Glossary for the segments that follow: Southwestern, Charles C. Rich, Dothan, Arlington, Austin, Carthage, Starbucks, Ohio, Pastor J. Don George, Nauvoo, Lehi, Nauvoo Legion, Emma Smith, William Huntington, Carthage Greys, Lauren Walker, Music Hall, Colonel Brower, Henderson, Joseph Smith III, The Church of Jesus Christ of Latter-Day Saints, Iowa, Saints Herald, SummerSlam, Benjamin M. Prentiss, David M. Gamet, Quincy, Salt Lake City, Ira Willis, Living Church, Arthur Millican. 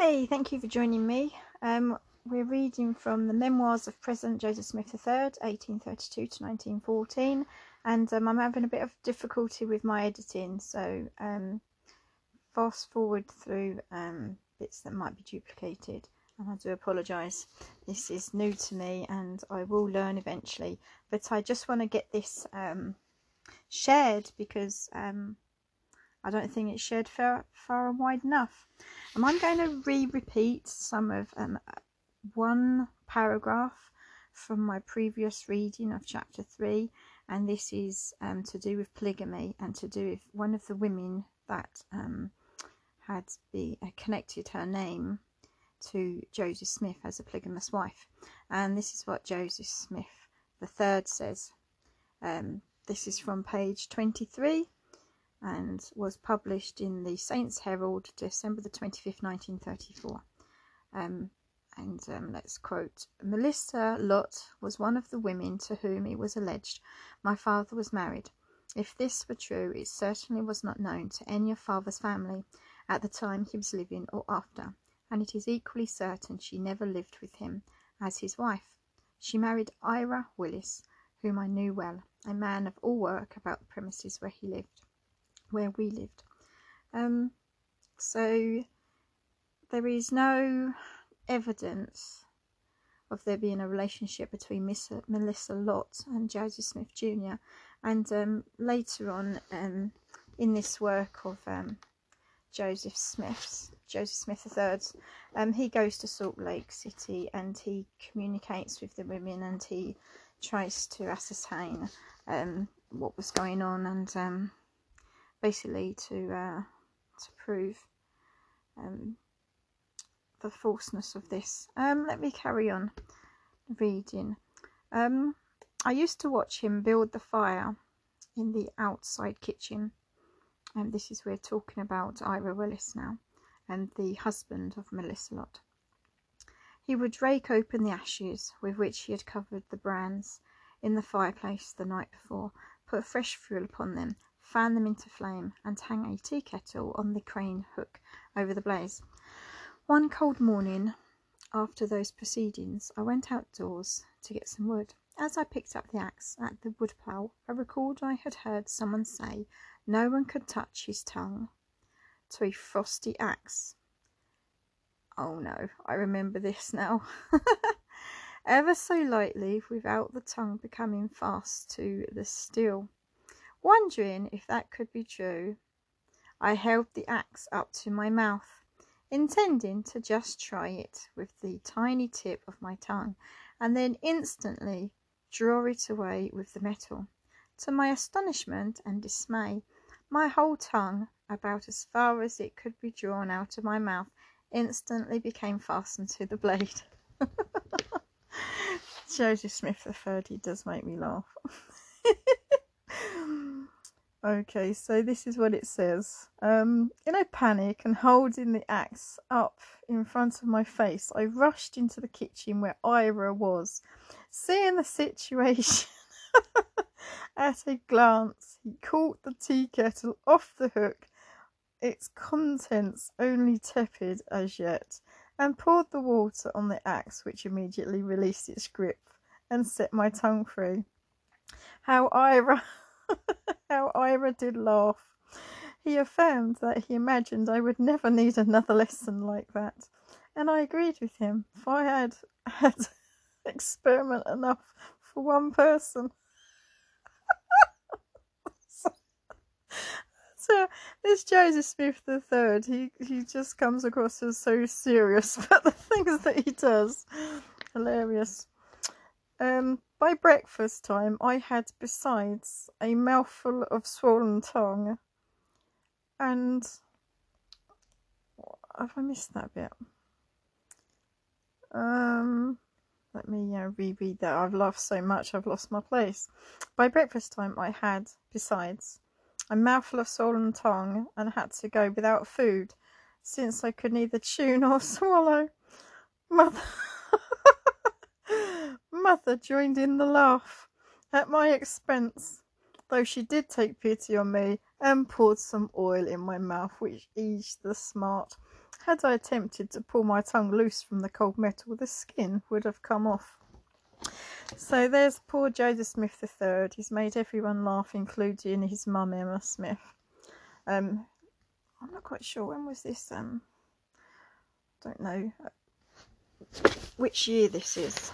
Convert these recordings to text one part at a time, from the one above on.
Hey, thank you for joining me. We're reading from the Memoirs of President Joseph Smith III, 1832 to 1914, and I'm having a bit of difficulty with my editing, so fast forward through bits that might be duplicated, and I do apologise. This is new to me and I will learn eventually, but I just want to get this shared because I don't think it's shared far and wide enough. And I'm going to repeat some of one paragraph from my previous reading of chapter 3, and this is to do with polygamy and to do with one of the women that had connected her name to Joseph Smith as a polygamous wife. And this is what Joseph Smith III says. This is from page 23 and was published in the Saints Herald, December the 25th, 1934. Let's quote. Melissa Lott was one of the women to whom it was alleged my father was married. If this were true, it certainly was not known to any of father's family at the time he was living or after, and it is equally certain she never lived with him as his wife. She married Ira Willis, whom I knew well, a man of all work about the premises where he lived. Where we lived. So there is no evidence of there being a relationship between Melissa Lott and Joseph Smith Jr. And later on in this work of Joseph Smith III's, he goes to Salt Lake City and he communicates with the women and he tries to ascertain what was going on, and basically to prove the falseness of this. Let me carry on reading. I used to watch him build the fire in the outside kitchen. And this is, we're talking about Ira Willis now, and the husband of Melissa Lott. He would rake open the ashes with which he had covered the brands in the fireplace the night before, put fresh fuel upon them, fan them into flame, and hang a tea kettle on the crane hook over the blaze. One cold morning after those proceedings, I went outdoors to get some wood. As I picked up the axe at the wood plough, I recalled I had heard someone say no one could touch his tongue to a frosty axe. Oh no, I remember this now. Ever so lightly, without the tongue becoming fast to the steel. Wondering if that could be true, I held the axe up to my mouth, intending to just try it with the tiny tip of my tongue, and then instantly draw it away with the metal. To my astonishment and dismay, my whole tongue, about as far as it could be drawn out of my mouth, instantly became fastened to the blade. Joseph Smith III, he does make me laugh. Okay, so this is what it says. In a panic and holding the axe up in front of my face, I rushed into the kitchen where Ira was. Seeing the situation at a glance, he caught the tea kettle off the hook, its contents only tepid as yet, and poured the water on the axe, which immediately released its grip and set my tongue free. How Ira did laugh. He affirmed that he imagined I would never need another lesson like that, and I agreed with him, for I had experiment enough for one person. So this Joseph Smith III, he just comes across as so serious, but the things that he does, hilarious. By breakfast time, I had, besides, a mouthful of swollen tongue. And have I missed that bit? Let me reread that. I've laughed so much, I've lost my place. By breakfast time, I had, besides, a mouthful of swollen tongue, and had to go without food, since I could neither chew nor swallow. Mother joined in the laugh at my expense, though she did take pity on me and poured some oil in my mouth, which eased the smart. Had I attempted to pull my tongue loose from the cold metal, the skin would have come off. So there's poor Joseph Smith III. He's made everyone laugh, including his mum, Emma Smith. I'm not quite sure, when was this? Don't know which year this is.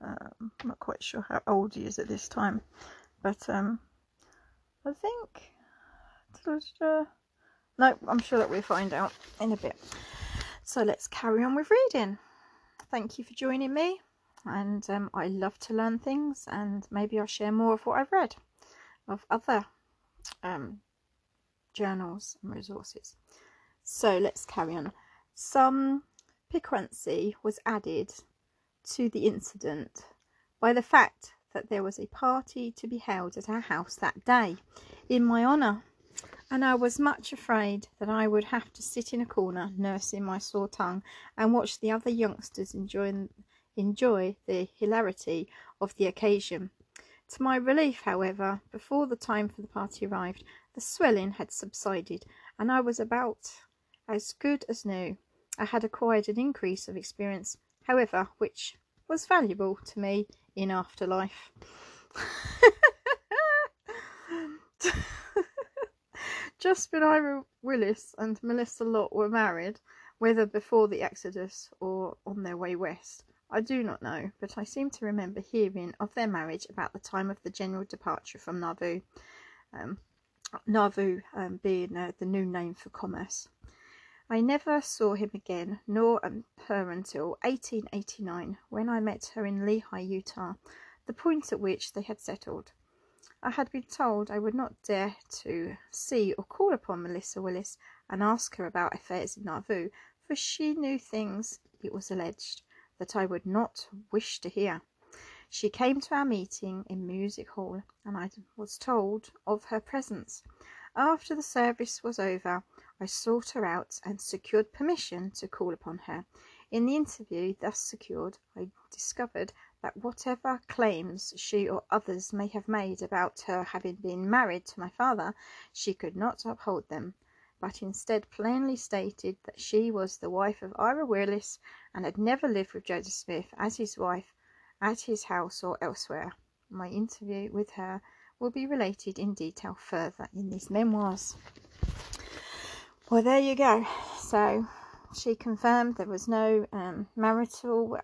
I'm not quite sure how old he is at this time, but I think no, I'm sure that we'll find out in a bit. So let's carry on with reading. Thank you for joining me, and I love to learn things, and maybe I'll share more of what I've read of other journals and resources. So let's carry on. Some piquancy was added to the incident by the fact that there was a party to be held at our house that day in my honour, and I was much afraid that I would have to sit in a corner nursing my sore tongue and watch the other youngsters enjoy the hilarity of the occasion. To my relief, however, before the time for the party arrived, the swelling had subsided, and I was about as good as new. I had acquired an increase of experience, however, which was valuable to me in afterlife. Just when Ira Willis and Melissa Lott were married, whether before the Exodus or on their way west, I do not know, but I seem to remember hearing of their marriage about the time of the general departure from Nauvoo, Nauvoo being the new name for Commerce. I never saw him again, nor her until 1889, when I met her in Lehi, Utah, the point at which they had settled. I had been told I would not dare to see or call upon Melissa Willis and ask her about affairs in Nauvoo, for she knew things, it was alleged, that I would not wish to hear. She came to our meeting in Music Hall, and I was told of her presence. After the service was over, I sought her out and secured permission to call upon her. In the interview thus secured, I discovered that whatever claims she or others may have made about her having been married to my father, she could not uphold them, but instead plainly stated that she was the wife of Ira Willis and had never lived with Joseph Smith as his wife at his house or elsewhere. My interview with her will be related in detail further in these memoirs. Well, there you go. So she confirmed there was no marital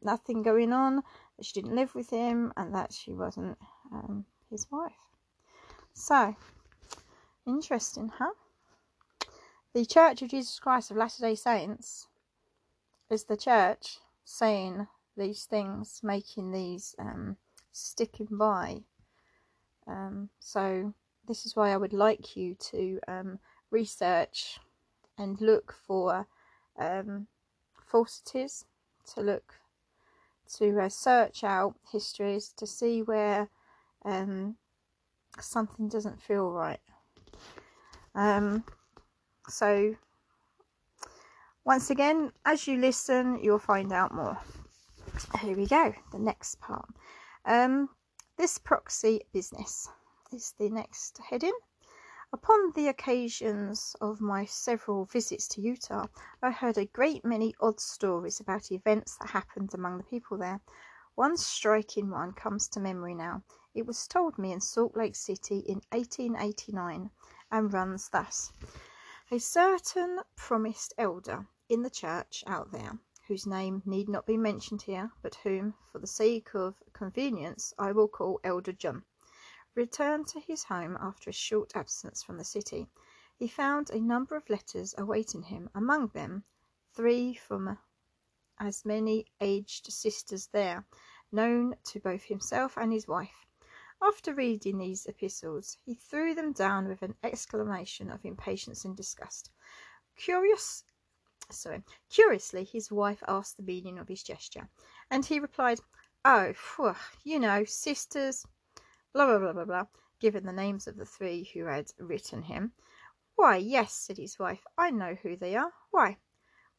nothing going on, that she didn't live with him, and that she wasn't his wife. So interesting, huh? The Church of Jesus Christ of Latter-day Saints is the church saying these things, making these sticking by. So this is why I would like you to research and look for falsities, to look to search out histories to see where something doesn't feel right. So once again, as you listen, you'll find out more. Here we go, the next part. This proxy business is the next heading. Upon the occasions of my several visits to Utah, I heard a great many odd stories about events that happened among the people there. One striking one comes to memory now. It was told me in Salt Lake City in 1889 and runs thus. A certain promised elder in the church out there, whose name need not be mentioned here, but whom, for the sake of convenience, I will call Elder John, returned to his home after a short absence from the city. He found a number of letters awaiting him, among them 3 from as many aged sisters there, known to both himself and his wife. After reading these epistles, he threw them down with an exclamation of impatience and disgust. Curiously, his wife asked the meaning of his gesture, and he replied, "Oh, phew, you know, sisters, blah, blah, blah, blah, blah," given the names of the 3 who had written him. "Why, yes," said his wife, "I know who they are. Why?"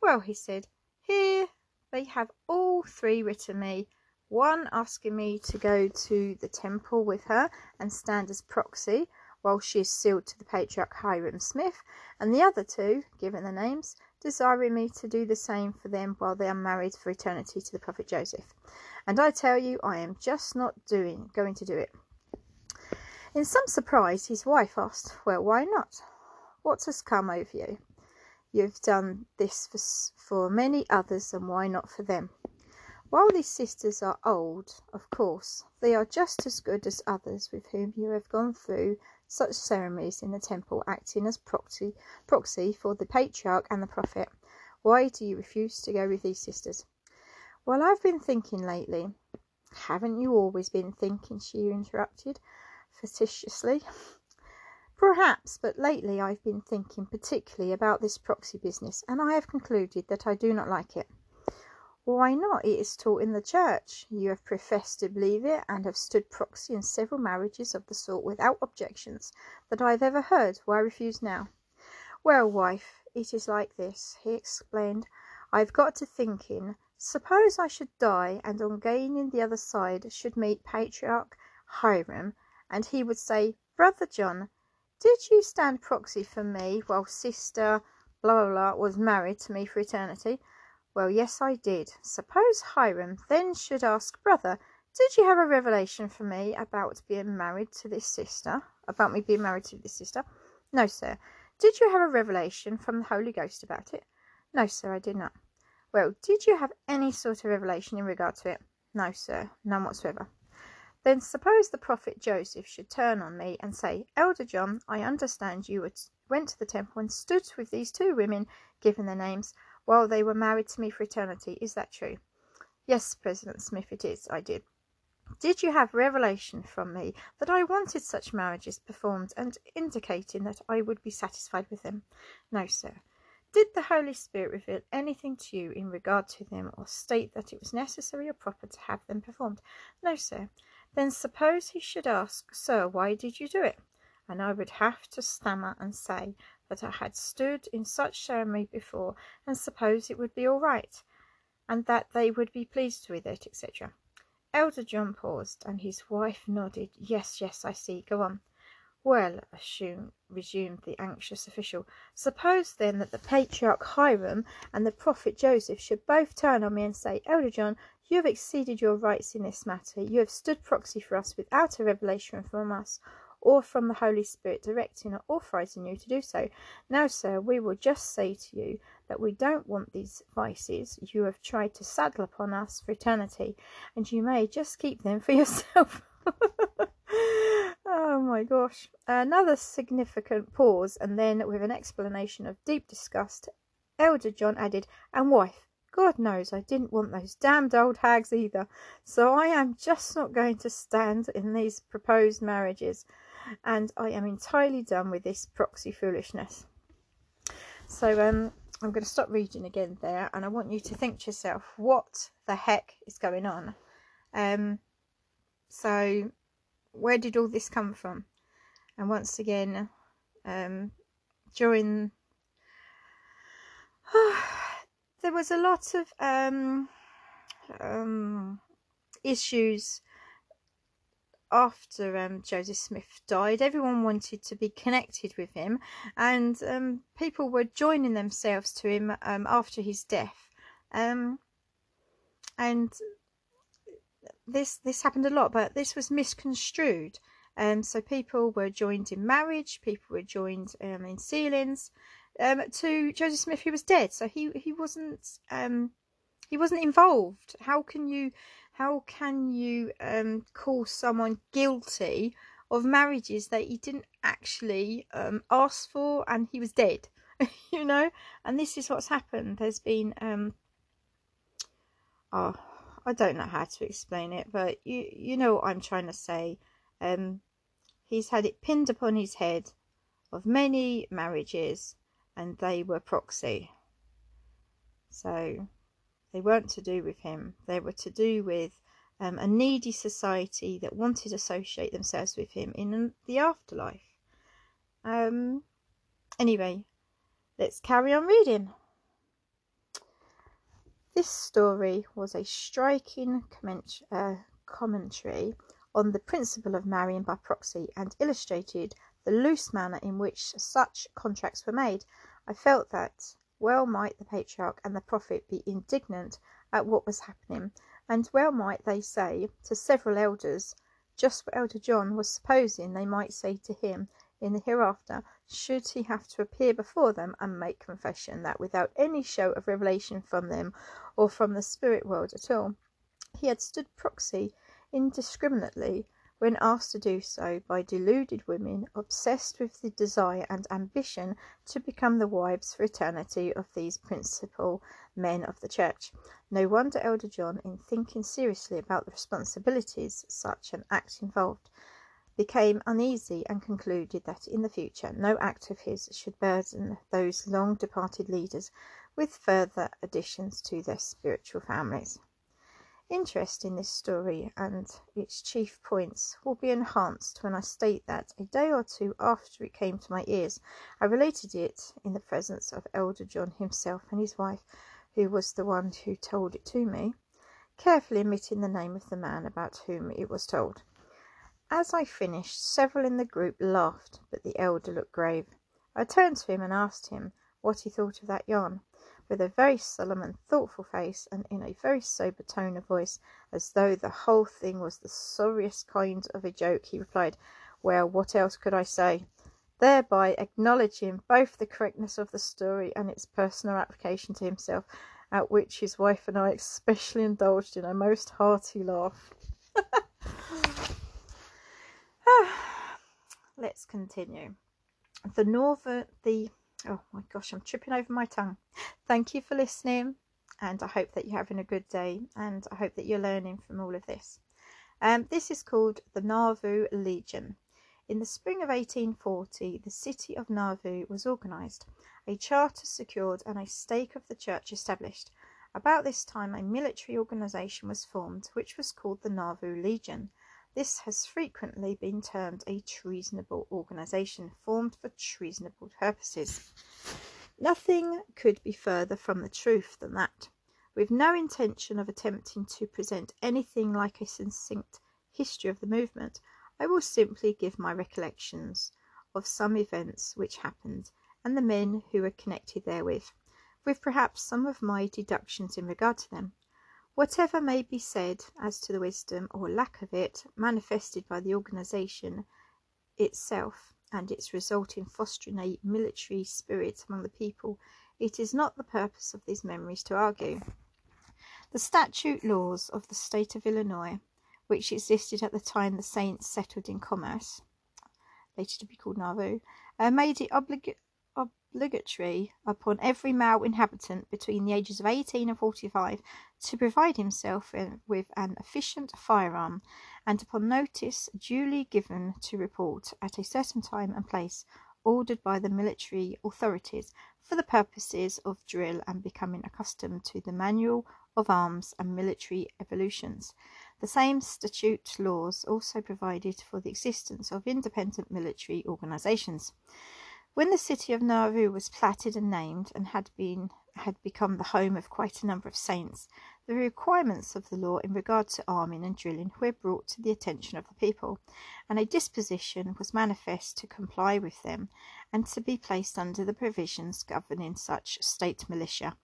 "Well," he said, "here they have all 3 written me. One asking me to go to the temple with her and stand as proxy while she is sealed to the patriarch Hyrum Smith, and the other two, given the names, desiring me to do the same for them while they are married for eternity to the prophet Joseph. And I tell you, I am just not going to do it. In some surprise, his wife asked, "Well, why not? What has come over you? You've done this for many others, and why not for them?" While these sisters are old, of course, they are just as good as others with whom you have gone through such ceremonies in the temple, acting as proxy for the patriarch and the prophet. Why do you refuse to go with these sisters? Well, I've been thinking lately. Haven't you always been thinking? She interrupted facetiously. Perhaps, but lately I've been thinking particularly about this proxy business, and I have concluded that I do not like it. Why not? It is taught in the church. You have professed to believe it and have stood proxy in several marriages of the sort without objections that I have ever heard. Why refuse now? Well, wife, it is like this, he explained. I've got to thinking, suppose I should die and on gaining the other side should meet Patriarch Hyrum, and he would say, "Brother John, did you stand proxy for me while sister blah blah blah was married to me for eternity?" "Well, yes, I did." Suppose Hyrum then should ask, "Brother, did you have a revelation for me about being married to this sister? About me being married to this sister?" "No, sir." "Did you have a revelation from the Holy Ghost about it?" "No, sir, I did not." "Well, did you have any sort of revelation in regard to it?" "No, sir, none whatsoever." "Then suppose the prophet Joseph should turn on me and say, 'Elder John, I understand you went to the temple and stood with these two women, given their names, while they were married to me for eternity. Is that true?'" "Yes, President Smith, it is. I did." "Did you have revelation from me that I wanted such marriages performed and indicating that I would be satisfied with them?" "No, sir." "Did the Holy Spirit reveal anything to you in regard to them or state that it was necessary or proper to have them performed?" "No, sir." "Then suppose he should ask, 'Sir, why did you do it?' And I would have to stammer and say that I had stood in such ceremony before, and suppose it would be all right, and that they would be pleased with it, etc." Elder John paused, and his wife nodded. "Yes, yes, I see. Go on." "Well, resumed the anxious official, suppose then that the patriarch Hyrum and the prophet Joseph should both turn on me and say, 'Elder John, you have exceeded your rights in this matter. You have stood proxy for us without a revelation from us, or from the Holy Spirit directing or authorizing you to do so. Now, sir, we will just say to you that we don't want these vices you have tried to saddle upon us for eternity, and you may just keep them for yourself.'" Oh my gosh. Another significant pause, and then, with an explanation of deep disgust, Elder John added, "And wife, God knows I didn't want those damned old hags either, so I am just not going to stand in these proposed marriages, and I am entirely done with this proxy foolishness." So I'm going to stop reading again there, and I want you to think to yourself, what the heck is going on? So where did all this come from? And once again, during... there was a lot of issues after Joseph Smith died. Everyone wanted to be connected with him, and people were joining themselves to him after his death. And this happened a lot, but this was misconstrued. So people were joined in marriage, people were joined in sealings, to Joseph Smith, who was dead, so he wasn't involved. How can you call someone guilty of marriages that he didn't actually ask for, and he was dead? You know, and this is what's happened. There's been I don't know how to explain it, but you know what I'm trying to say. He's had it pinned upon his head of many marriages, and they were proxy. So they weren't to do with him. They were to do with a needy society that wanted to associate themselves with him in the afterlife. Anyway, let's carry on reading. This story was a striking commentary on the principle of marrying by proxy and illustrated the loose manner in which such contracts were made. I felt that well might the patriarch and the prophet be indignant at what was happening, and well might they say to several elders just what Elder John was supposing they might say to him in the hereafter, should he have to appear before them and make confession, that without any show of revelation from them or from the spirit world at all, he had stood proxy indiscriminately when asked to do so by deluded women obsessed with the desire and ambition to become the wives for eternity of these principal men of the church. No wonder Elder John, in thinking seriously about the responsibilities such an act involved, became uneasy and concluded that in the future no act of his should burden those long departed leaders with further additions to their spiritual families. Interest in this story and its chief points will be enhanced when I state that a day or two after it came to my ears, I related it in the presence of Elder John himself and his wife, who was the one who told it to me, carefully omitting the name of the man about whom it was told. As I finished, several in the group laughed, but the elder looked grave. I turned to him and asked him what he thought of that yarn. With a very solemn and thoughtful face, and in a very sober tone of voice, as though the whole thing was the sorriest kind of a joke, he replied, "Well, what else could I say?" thereby acknowledging both the correctness of the story and its personal application to himself, at which his wife and I especially indulged in a most hearty laugh. Let's continue. Oh my gosh, I'm tripping over my tongue. Thank you for listening, and I hope that you're having a good day, and I hope that you're learning from all of this. This is called the Nauvoo Legion. In the spring of 1840, the city of Nauvoo was organised, a charter secured, and a stake of the church established. About this time, a military organisation was formed, which was called the Nauvoo Legion. This has frequently been termed a treasonable organisation, formed for treasonable purposes. Nothing could be further from the truth than that. With no intention of attempting to present anything like a succinct history of the movement, I will simply give my recollections of some events which happened, and the men who were connected therewith, with perhaps some of my deductions in regard to them. Whatever may be said as to the wisdom or lack of it manifested by the organisation itself and its result in fostering a military spirit among the people, it is not the purpose of these memories to argue. The statute laws of the state of Illinois, which existed at the time the Saints settled in Commerce, later to be called Nauvoo, made it obligatory upon every male inhabitant between the ages of 18 and 45 to provide himself with an efficient firearm, and upon notice duly given to report at a certain time and place ordered by the military authorities for the purposes of drill and becoming accustomed to the manual of arms and military evolutions. The same statute laws also provided for the existence of independent military organisations. When the city of Nauvoo was platted and named, and had become the home of quite a number of saints, the requirements of the law in regard to arming and drilling were brought to the attention of the people, and a disposition was manifest to comply with them, and to be placed under the provisions governing such state militia.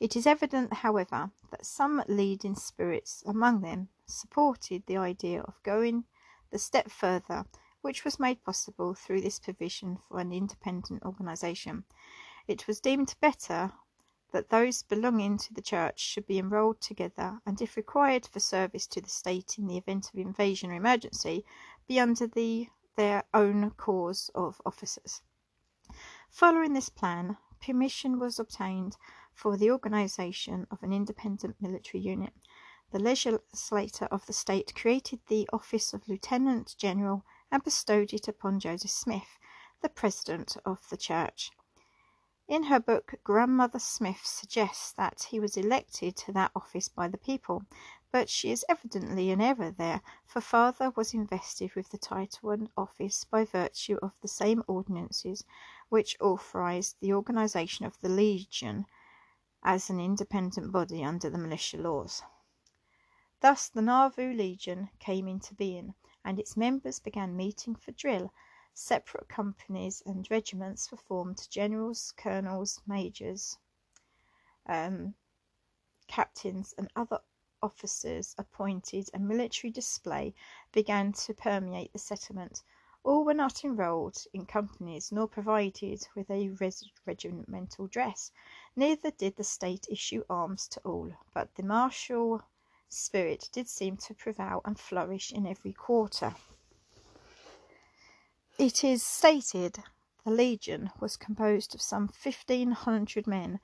It is evident, however, that some leading spirits among them supported the idea of going the step further, which was made possible through this provision for an independent organisation. It was deemed better that those belonging to the church should be enrolled together, and if required for service to the state in the event of invasion or emergency, be under their own corps of officers. Following this plan, permission was obtained for the organisation of an independent military unit. The legislator of the state created the office of Lieutenant General and bestowed it upon Joseph Smith, the president of the church. In her book, Grandmother Smith suggests that he was elected to that office by the people, but she is evidently in error there, for Father was invested with the title and office by virtue of the same ordinances which authorized the organization of the Legion, as an independent body under the militia laws. Thus the Nauvoo Legion came into being, and its members began meeting for drill. Separate companies and regiments were formed: generals, colonels, majors, captains, and other officers appointed. A military display began to permeate the settlement. All were not enrolled in companies, nor provided with a regimental dress. Neither did the state issue arms to all, but the martial spirit did seem to prevail and flourish in every quarter. It is stated the legion was composed of some 1,500 men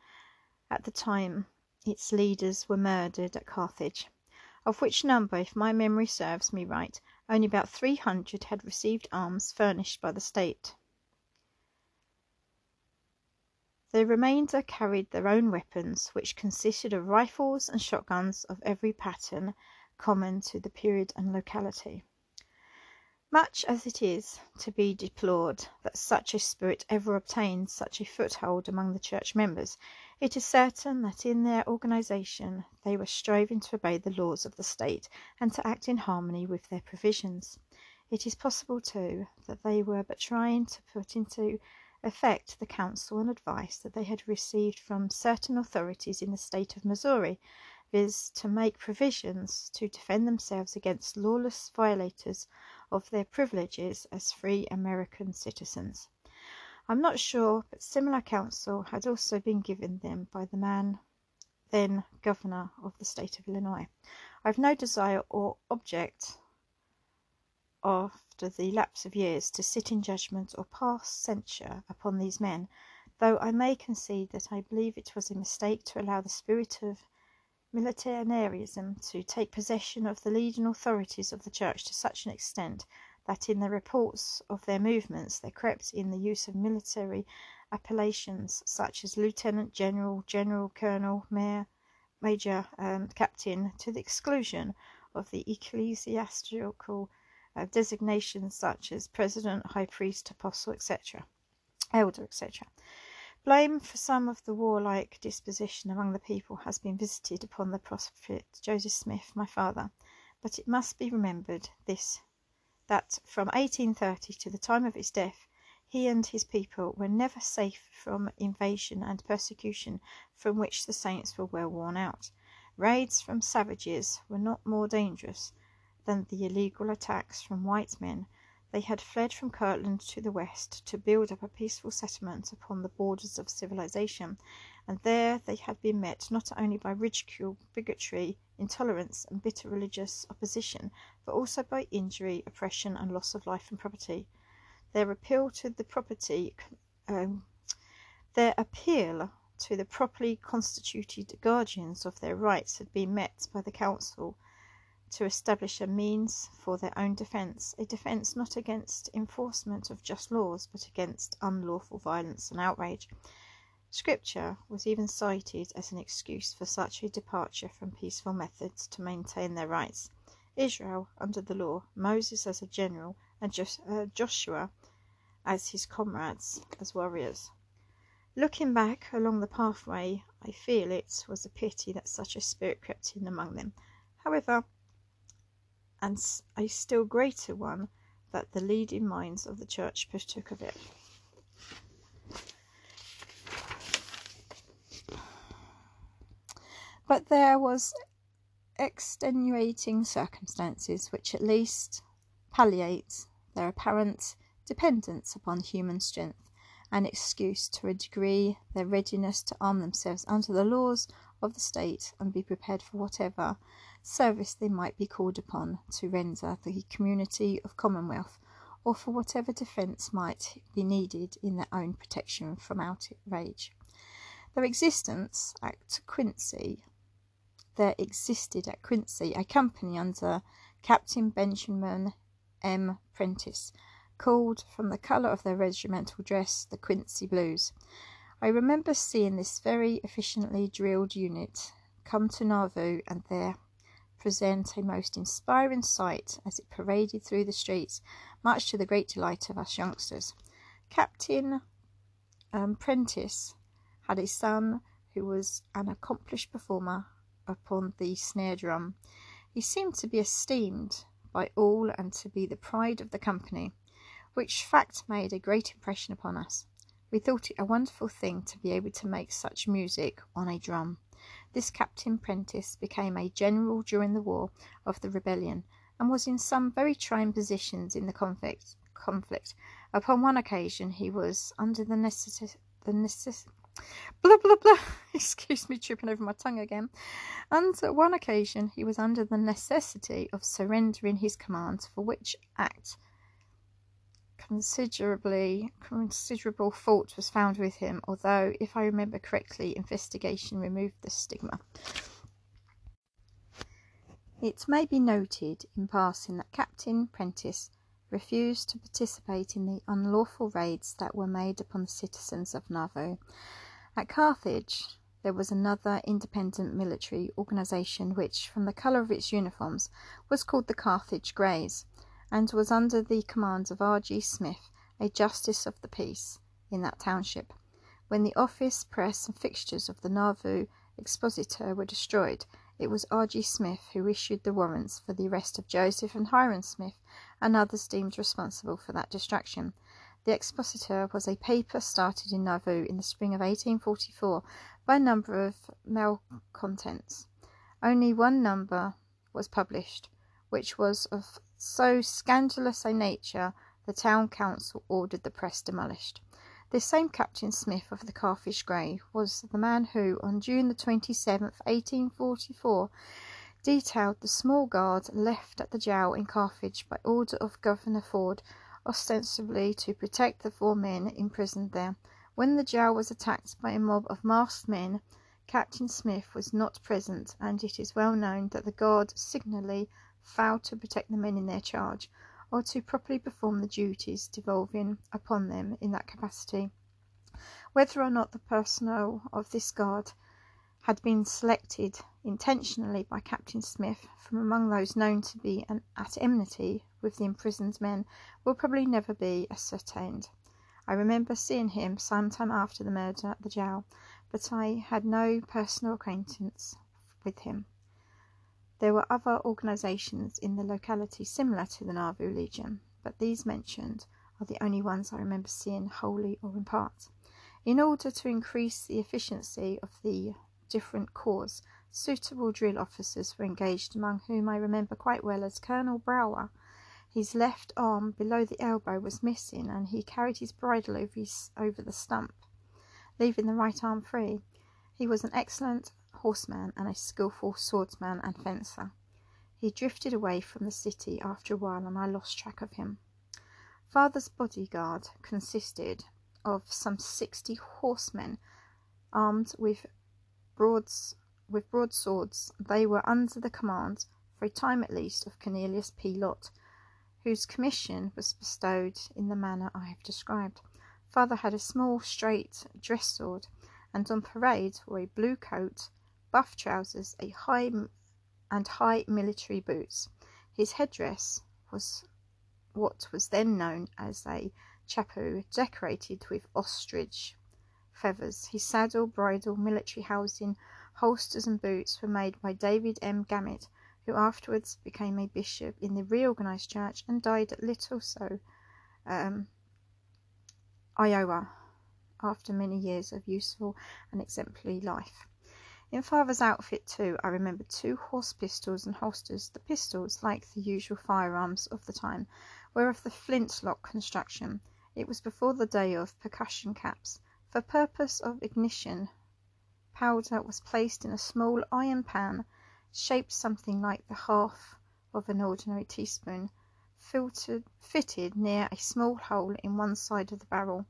at the time its leaders were murdered at Carthage, of which number, if my memory serves me right, only about 300 had received arms furnished by the state. The remainder carried their own weapons, which consisted of rifles and shotguns of every pattern common to the period and locality. Much as it is to be deplored that such a spirit ever obtained such a foothold among the church members, it is certain that in their organization they were striving to obey the laws of the state and to act in harmony with their provisions. It is possible, too, that they were but trying to put into effect the counsel and advice that they had received from certain authorities in the state of Missouri, viz. To make provisions to defend themselves against lawless violators of their privileges as free American citizens. I'm not sure, but similar counsel had also been given them by the man then governor of the state of Illinois. I've no desire or object, after the lapse of years, to sit in judgment or pass censure upon these men, though I may concede that I believe it was a mistake to allow the spirit of militarism to take possession of the leading authorities of the church to such an extent that in the reports of their movements there crept in the use of military appellations such as lieutenant, general, general, colonel, mayor, major, captain, to the exclusion of the ecclesiastical designations such as president, high priest, apostle, etc., elder, etc. Blame for some of the warlike disposition among the people has been visited upon the prophet Joseph Smith, my father, but it must be remembered that from 1830 to the time of his death, he and his people were never safe from invasion and persecution from which the saints were well worn out. Raids from savages were not more dangerous than the illegal attacks from white men. They had fled from Kirtland to the west to build up a peaceful settlement upon the borders of civilization, and there they had been met not only by ridicule, bigotry, intolerance, and bitter religious opposition, but also by injury, oppression, and loss of life and property. Their appeal to the properly constituted guardians of their rights had been met by the council to establish a means for their own defence, a defence not against enforcement of just laws, but against unlawful violence and outrage. Scripture was even cited as an excuse for such a departure from peaceful methods to maintain their rights. Israel under the law, Moses as a general, and Joshua as his comrades as warriors. Looking back along the pathway, I feel it was a pity that such a spirit crept in among them. However, and a still greater one that the leading minds of the church partook of it. But there was extenuating circumstances which at least palliate their apparent dependence upon human strength, an excuse to a degree their readiness to arm themselves under the laws of the state and be prepared for whatever service they might be called upon to render the community of Commonwealth, or for whatever defence might be needed in their own protection from outrage. There existed at Quincy a company under Captain Benjamin M. Prentiss, called, from the colour of their regimental dress, the Quincy Blues. I remember seeing this very efficiently drilled unit come to Nauvoo and there present a most inspiring sight as it paraded through the streets, much to the great delight of us youngsters. Captain Prentiss had a son who was an accomplished performer upon the snare drum. He seemed to be esteemed by all and to be the pride of the company, which fact made a great impression upon us. We thought it a wonderful thing to be able to make such music on a drum. This Captain Prentiss became a general during the war of the rebellion, and was in some very trying positions in the conflict. Upon one occasion he was under the necessity of surrendering his command, for which act considerable fault was found with him, although, if I remember correctly, investigation removed the stigma. It may be noted in passing that Captain Prentiss refused to participate in the unlawful raids that were made upon the citizens of Nauvoo. At Carthage, there was another independent military organisation which, from the colour of its uniforms, was called the Carthage Greys, and was under the command of R.G. Smith, a justice of the peace in that township, when the office, press, and fixtures of the Nauvoo Expositor were destroyed. It was R.G. Smith who issued the warrants for the arrest of Joseph and Hyrum Smith and others deemed responsible for that destruction. The Expositor was a paper started in Nauvoo in the spring of 1844 by a number of malcontents. Only one number was published, which was of so scandalous a nature the town council ordered the press demolished. This same Captain Smith of the Carthage Grey was the man who, on June the 27th, 1844, detailed the small guard left at the jail in Carthage by order of Governor Ford, ostensibly to protect the 4 men imprisoned there. When the jail was attacked by a mob of masked men, Captain Smith was not present, and it is well known that the guard signally failed to protect the men in their charge, or to properly perform the duties devolving upon them in that capacity. Whether or not the personnel of this guard had been selected intentionally by Captain Smith from among those known to be at enmity with the imprisoned men will probably never be ascertained. I remember seeing him some time after the murder at the jail, but I had no personal acquaintance with him. There were other organisations in the locality similar to the Nauvoo Legion, but these mentioned are the only ones I remember seeing wholly or in part. In order to increase the efficiency of the different corps, suitable drill officers were engaged, among whom I remember quite well as Colonel Brower. His left arm below the elbow was missing, and he carried his bridle over the stump, leaving the right arm free. He was an excellent horseman and a skilful swordsman and fencer. He drifted away from the city after a while, and I lost track of him. Father's bodyguard consisted of some 60 horsemen armed with broadswords. They were under the command, for a time at least, of Cornelius P. Lott, whose commission was bestowed in the manner I have described. Father had a small, straight dress sword, and on parade were a blue coat, buff trousers, high military boots. His headdress was what was then known as a chapeau, decorated with ostrich feathers. His saddle, bridle, military housing, holsters and boots were made by David M. Gamet, who afterwards became a bishop in the reorganized church and died at Little So, Iowa, after many years of useful and exemplary life. In Father's outfit, too, I remember 2 horse pistols and holsters. The pistols, like the usual firearms of the time, were of the flintlock construction. It was before the day of percussion caps. For purpose of ignition, powder was placed in a small iron pan, shaped something like the half of an ordinary teaspoon, fitted near a small hole in one side of the barrel.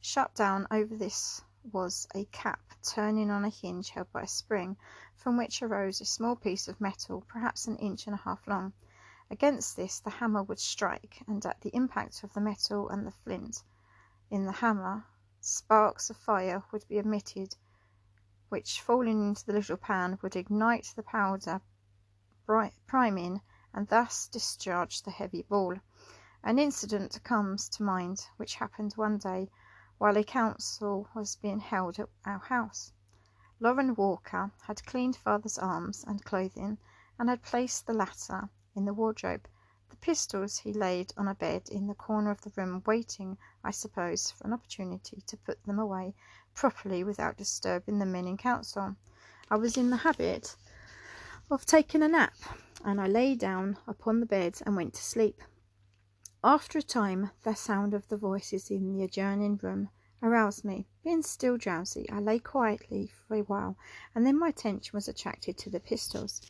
Shut down over this was a cap turning on a hinge held by a spring, from which arose a small piece of metal, perhaps an inch and a half long. Against this the hammer would strike, and at the impact of the metal and the flint in the hammer, sparks of fire would be emitted, which, falling into the little pan, would ignite the powder, priming, and thus discharge the heavy ball. An incident comes to mind which happened one day while a council was being held at our house. Lauren Walker had cleaned father's arms and clothing and had placed the latter in the wardrobe. The pistols he laid on a bed in the corner of the room, waiting, I suppose, for an opportunity to put them away properly without disturbing the men in council. I was in the habit of taking a nap, and I lay down upon the bed and went to sleep. After a time, the sound of the voices in the adjoining room aroused me. Being still drowsy, I lay quietly for a while, and then my attention was attracted to the pistols.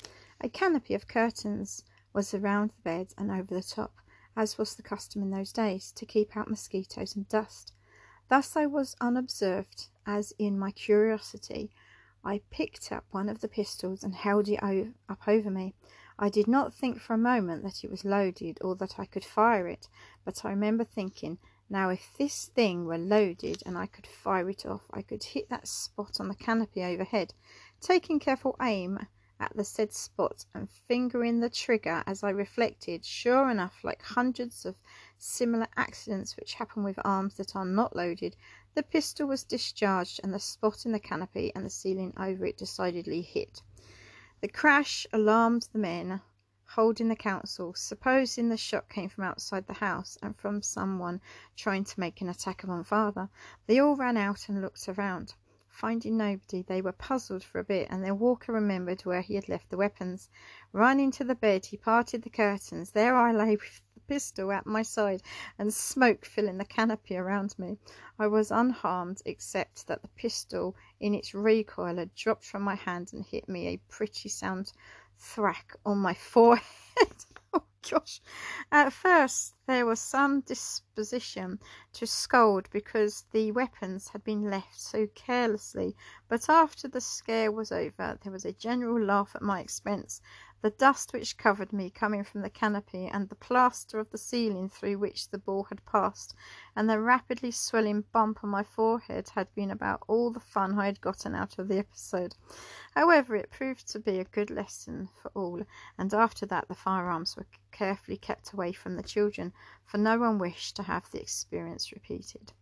A canopy of curtains was around the bed and over the top, as was the custom in those days, to keep out mosquitoes and dust. Thus I was unobserved, as in my curiosity I picked up one of the pistols and held it up over me. I did not think for a moment that it was loaded or that I could fire it, but I remember thinking, now if this thing were loaded and I could fire it off, I could hit that spot on the canopy overhead, taking careful aim at the said spot and fingering the trigger as I reflected. Sure enough, like hundreds of similar accidents which happen with arms that are not loaded, the pistol was discharged and the spot in the canopy and the ceiling over it decidedly hit. The crash alarmed the men holding the council, supposing the shot came from outside the house and from someone trying to make an attack upon father. They all ran out and looked around. Finding nobody, they were puzzled for a bit, and then Walker remembered where he had left the weapons. Running to the bed, he parted the curtains. There I lay with the pistol at my side and smoke filling the canopy around me. I was unharmed, except that the pistol in its recoil had dropped from my hand and hit me a pretty sound thwack on my forehead. Oh gosh. At first there was some disposition to scold because the weapons had been left so carelessly, but after the scare was over there was a general laugh at my expense. The dust which covered me coming from the canopy and the plaster of the ceiling through which the ball had passed and the rapidly swelling bump on my forehead had been about all the fun I had gotten out of the episode. However, it proved to be a good lesson for all, and after that the firearms were carefully kept away from the children, for no one wished to have the experience repeated.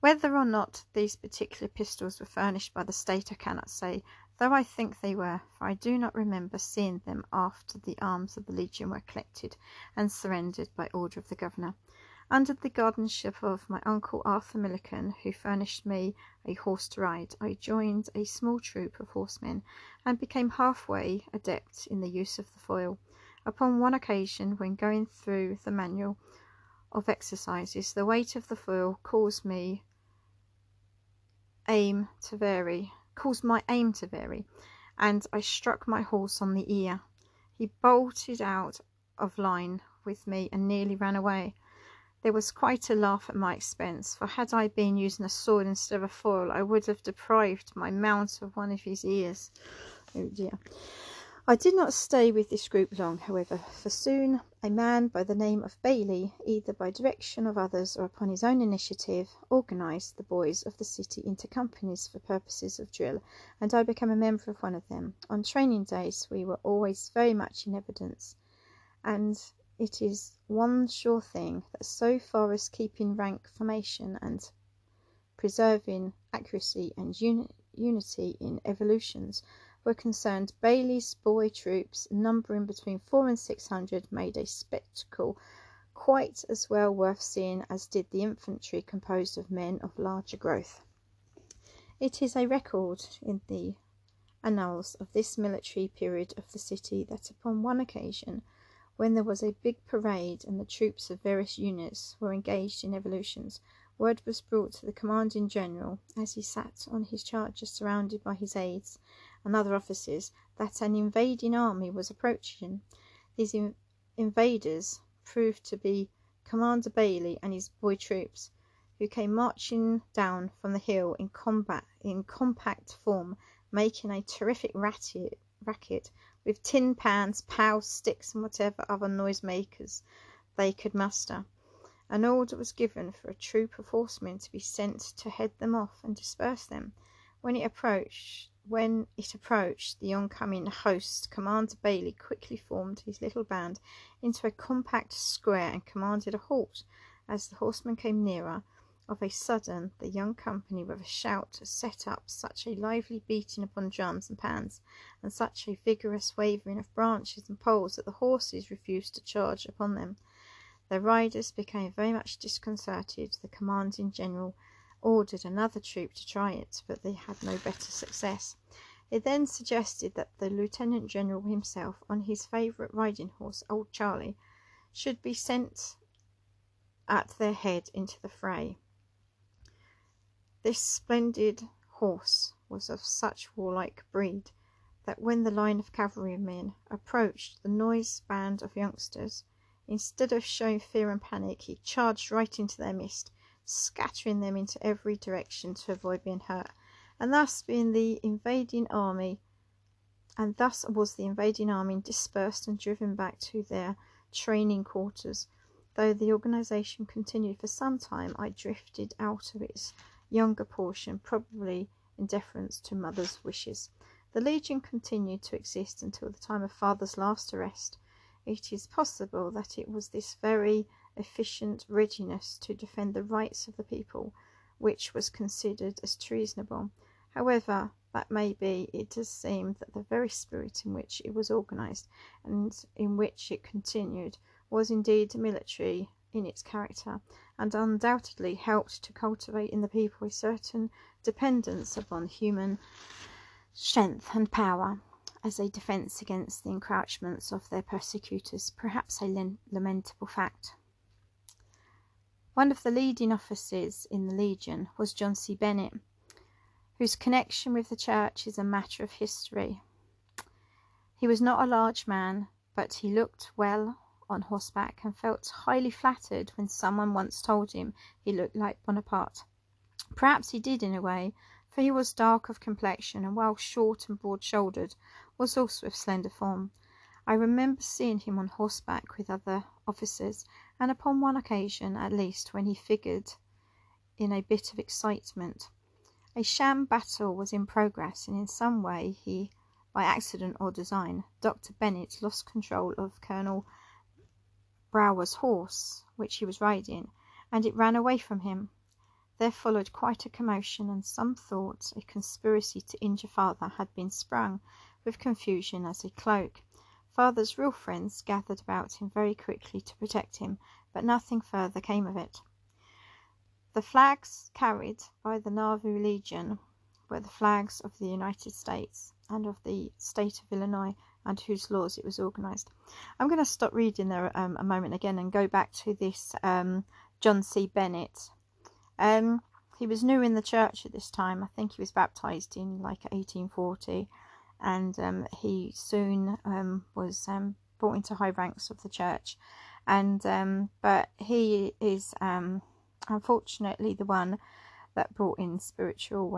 Whether or not these particular pistols were furnished by the state I cannot say, though I think they were, for I do not remember seeing them after the arms of the Legion were collected and surrendered by order of the Governor. Under the guardianship of my uncle Arthur Millican, who furnished me a horse to ride, I joined a small troop of horsemen and became halfway adept in the use of the foil. Upon one occasion, when going through the manual of exercises, the weight of the foil caused my aim to vary, and I struck my horse on the ear. He bolted out of line with me and nearly ran away. There was quite a laugh at my expense, for had I been using a sword instead of a foil, I would have deprived my mount of one of his ears. Oh dear. I did not stay with this group long, however, for soon a man by the name of Bailey, either by direction of others or upon his own initiative, organised the boys of the city into companies for purposes of drill, and I became a member of one of them. On training days we were always very much in evidence, and it is one sure thing that so far as keeping rank formation and preserving accuracy and unity in evolutions were concerned, Bailey's boy troops, numbering between 400 and 600, made a spectacle quite as well worth seeing as did the infantry composed of men of larger growth. It is a record in the annals of this military period of the city that upon one occasion, when there was a big parade and the troops of various units were engaged in evolutions, word was brought to the commanding general, as he sat on his charger surrounded by his aides and other officers, that an invading army was approaching. These invaders proved to be Commander Bailey and his boy troops, who came marching down from the hill in compact form, making a terrific racket with tin pans, pals, sticks, and whatever other noisemakers they could muster. An order was given for a troop of horsemen to be sent to head them off and disperse them. When it approached the oncoming host, Commander Bailey quickly formed his little band into a compact square and commanded a halt. As the horsemen came nearer, Of a sudden, the young company, with a shout, set up such a lively beating upon drums and pans, and such a vigorous waving of branches and poles, that the horses refused to charge upon them. Their riders became very much disconcerted. The commanding general ordered another troop to try it, but they had no better success. It then suggested that the lieutenant general himself, on his favourite riding horse, Old Charlie, should be sent at their head into the fray. This splendid horse was of such warlike breed that when the line of cavalrymen approached the noisy band of youngsters, instead of showing fear and panic, he charged right into their midst, scattering them into every direction to avoid being hurt, and thus was the invading army dispersed and driven back to their training quarters. Though the organization continued for some time, I drifted out of its younger portion, probably in deference to mother's wishes. The Legion continued to exist until the time of father's last arrest. It is possible that it was this very efficient readiness to defend the rights of the people which was considered as treasonable. However that may be, it does seem that the very spirit in which it was organized and in which it continued was indeed military in its character, and undoubtedly helped to cultivate in the people a certain dependence upon human strength and power as a defence against the encroachments of their persecutors, perhaps a lamentable fact. One of the leading officers in the Legion was John C. Bennett, whose connection with the church is a matter of history. He was not a large man, but he looked well on horseback, and felt highly flattered when someone once told him he looked like Bonaparte. Perhaps he did in a way, for he was dark of complexion, and while short and broad-shouldered, was also of slender form. I remember seeing him on horseback with other officers, and upon one occasion at least, when he figured in a bit of excitement. A sham battle was in progress, and in some way he, by accident or design, Dr. Bennett lost control of Colonel Brower's horse, which he was riding, and it ran away from him. There followed quite a commotion, and some thought a conspiracy to injure father had been sprung, with confusion as a cloak. Father's real friends gathered about him very quickly to protect him, but nothing further came of it. The flags carried by the Nauvoo Legion were the flags of the United States and of the state of Illinois, and whose laws it was organised. I'm going to stop reading there a moment again and go back to this John C. Bennett. He was new in the church at this time. I think he was baptised in like 1840, and he soon was brought into high ranks of the church. And but he is unfortunately the one that brought in spiritual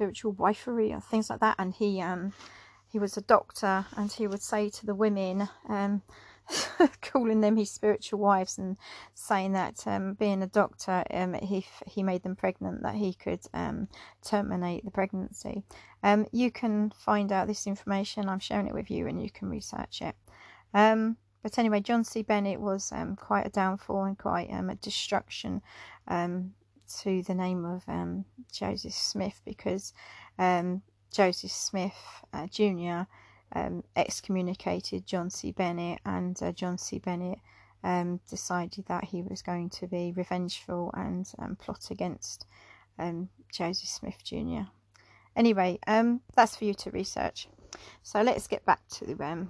wifery and things like that, and he was a doctor, and he would say to the women, calling them his spiritual wives, and saying that being a doctor, if he made them pregnant, that he could terminate the pregnancy. You can find out this information. I'm sharing it with you, and you can research it. But anyway, John C. Bennett was quite a downfall and quite a destruction to the name of Joseph Smith, because Joseph Smith Jr. Excommunicated John C. Bennett, and John C. Bennett decided that he was going to be revengeful and plot against Joseph Smith Jr. Anyway, that's for you to research. So let's get back to the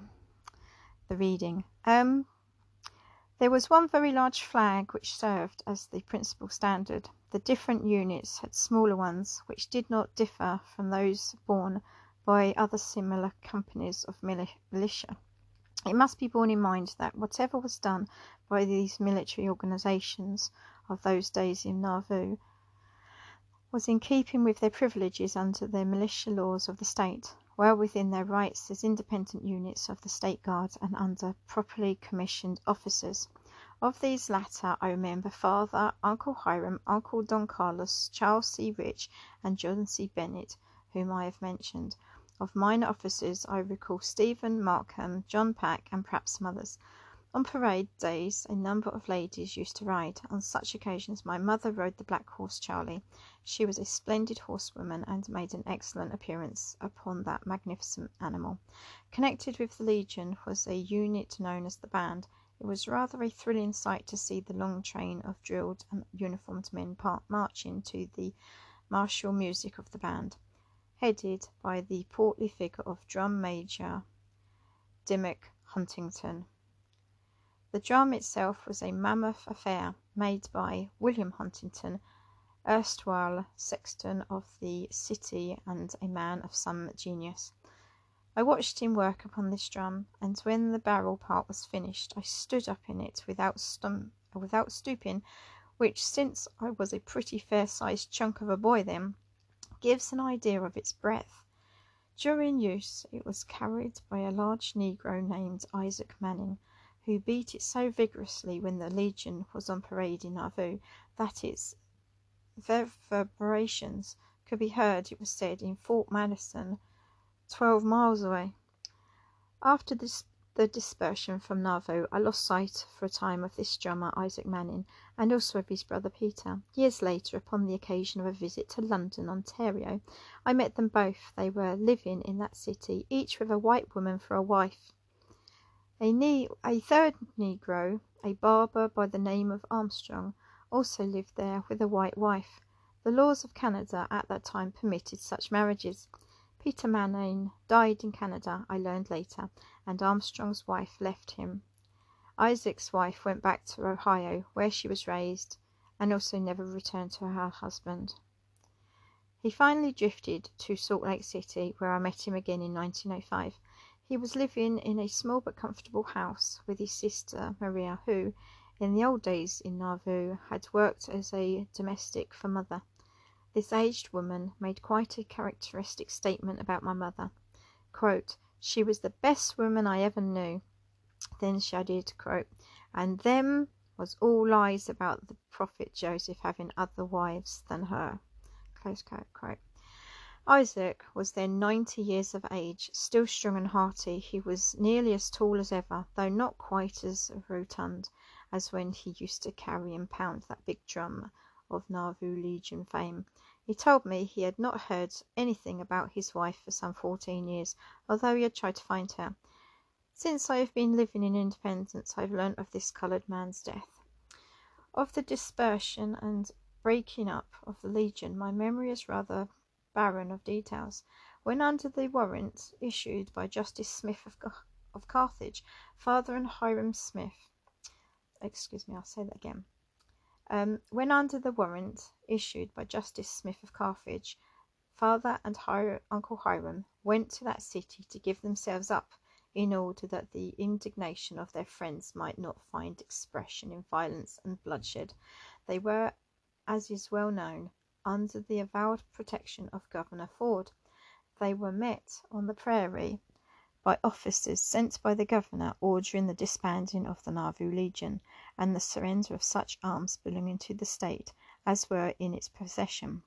reading. There was one very large flag which served as the principal standard. The different units had smaller ones, which did not differ from those borne by other similar companies of militia. It must be borne in mind that whatever was done by these military organisations of those days in Nauvoo was in keeping with their privileges under the militia laws of the state, well within their rights as independent units of the State Guard and under properly commissioned officers. Of these latter, I remember Father, Uncle Hyrum, Uncle Don Carlos, Charles C. Rich, and John C. Bennett, whom I have mentioned. Of minor officers, I recall Stephen Markham, John Pack, and perhaps some others. On parade days, a number of ladies used to ride. On such occasions, my mother rode the black horse Charlie. She was a splendid horsewoman and made an excellent appearance upon that magnificent animal. Connected with the Legion was a unit known as the Band. It was rather a thrilling sight to see the long train of drilled and uniformed men marching to the martial music of the band, headed by the portly figure of Drum Major Dimmock Huntington. The drum itself was a mammoth affair made by William Huntington, erstwhile sexton of the city and a man of some genius. I watched him work upon this drum, and when the barrel part was finished, I stood up in it without stooping, which, since I was a pretty fair-sized chunk of a boy then, gives an idea of its breadth. During use, it was carried by a large negro named Isaac Manning, who beat it so vigorously when the Legion was on parade in Nauvoo that its reverberations could be heard, it was said, in Fort Madison, 12 miles away. After the dispersion from Nauvoo, I lost sight for a time of this drummer, Isaac Manning, and also of his brother Peter. Years later, upon the occasion of a visit to London, Ontario, I met them both. They were living in that city, each with a white woman for a wife. A third negro, a barber by the name of Armstrong, also lived there with a white wife. The laws of Canada at that time permitted such marriages. Peter Manning died in Canada, I learned later, and Armstrong's wife left him. Isaac's wife went back to Ohio, where she was raised, and also never returned to her husband. He finally drifted to Salt Lake City, where I met him again in 1905. He was living in a small but comfortable house with his sister Maria, who, in the old days in Nauvoo, had worked as a domestic for Mother. This aged woman made quite a characteristic statement about my mother. Quote, "She was the best woman I ever knew." Then shouted, quote, "And them was all lies about the prophet Joseph having other wives than her." Close quote. Isaac was then 90 years of age, still strong and hearty. He was nearly as tall as ever, though not quite as rotund as when he used to carry and pound that big drum of Nauvoo Legion fame. He told me he had not heard anything about his wife for some 14 years, although he had tried to find her. Since I have been living in Independence, I have learnt of this coloured man's death. Of the dispersion and breaking up of the Legion, my memory is rather barren of details. When under the warrant issued by Justice Smith of Carthage, Father and Hyrum Smith, when under the warrant issued by Justice Smith of Carthage, Father and Uncle Hyrum went to that city to give themselves up in order that the indignation of their friends might not find expression in violence and bloodshed. They were, as is well known, under the avowed protection of Governor Ford. They were met on the prairie by officers sent by the governor ordering the disbanding of the Nauvoo Legion and the surrender of such arms belonging to the state as were in its possession.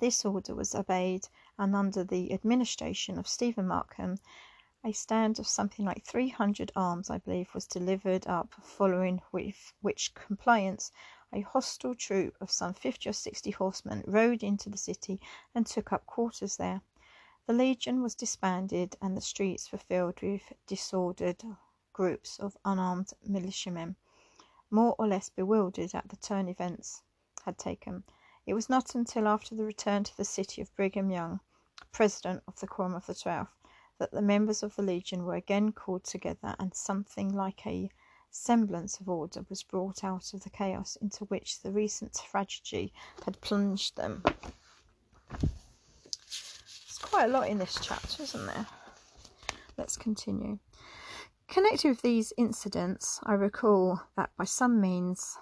This order was obeyed, and under the administration of Stephen Markham, a stand of something like 300 arms, I believe, was delivered up, following with which compliance a hostile troop of some 50 or 60 horsemen rode into the city and took up quarters there. The Legion was disbanded, and the streets were filled with disordered groups of unarmed militiamen, more or less bewildered at the turn events had taken. It was not until after the return to the city of Brigham Young, president of the Quorum of the 12th, that the members of the Legion were again called together, and something like a semblance of order was brought out of the chaos into which the recent tragedy had plunged them. Quite a lot in this chapter, isn't there? Let's continue. Connected with these incidents, I recall that by some means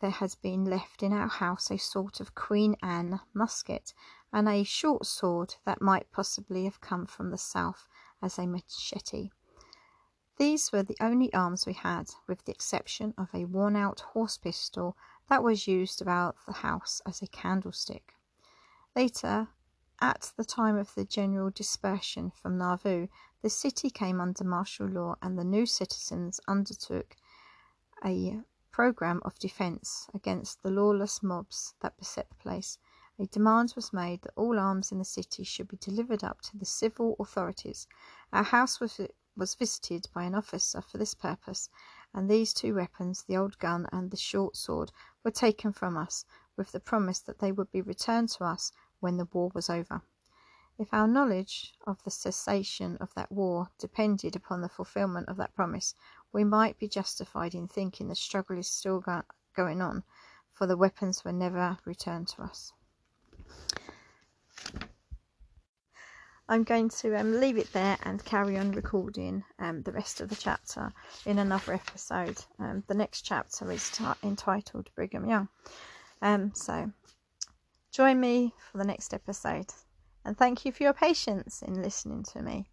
there had been left in our house a sort of Queen Anne musket and a short sword that might possibly have come from the south as a machete. These were the only arms we had, with the exception of a worn-out horse pistol that was used about the house as a candlestick. Later, at the time of the general dispersion from Nauvoo, the city came under martial law, and the new citizens undertook a program of defense against the lawless mobs that beset the place, a demand was made that all arms in the city should be delivered up to the civil authorities. Our house was visited by an officer for this purpose, and these two weapons, the old gun and the short sword, were taken from us, with the promise that they would be returned to us when the war was over. If our knowledge of the cessation of that war depended upon the fulfillment of that promise, we might be justified in thinking the struggle is still going on, for the weapons were never returned to us. I'm going to leave it there and carry on recording the rest of the chapter in another episode. The next chapter is entitled Brigham Young. So join me for the next episode, and thank you for your patience in listening to me.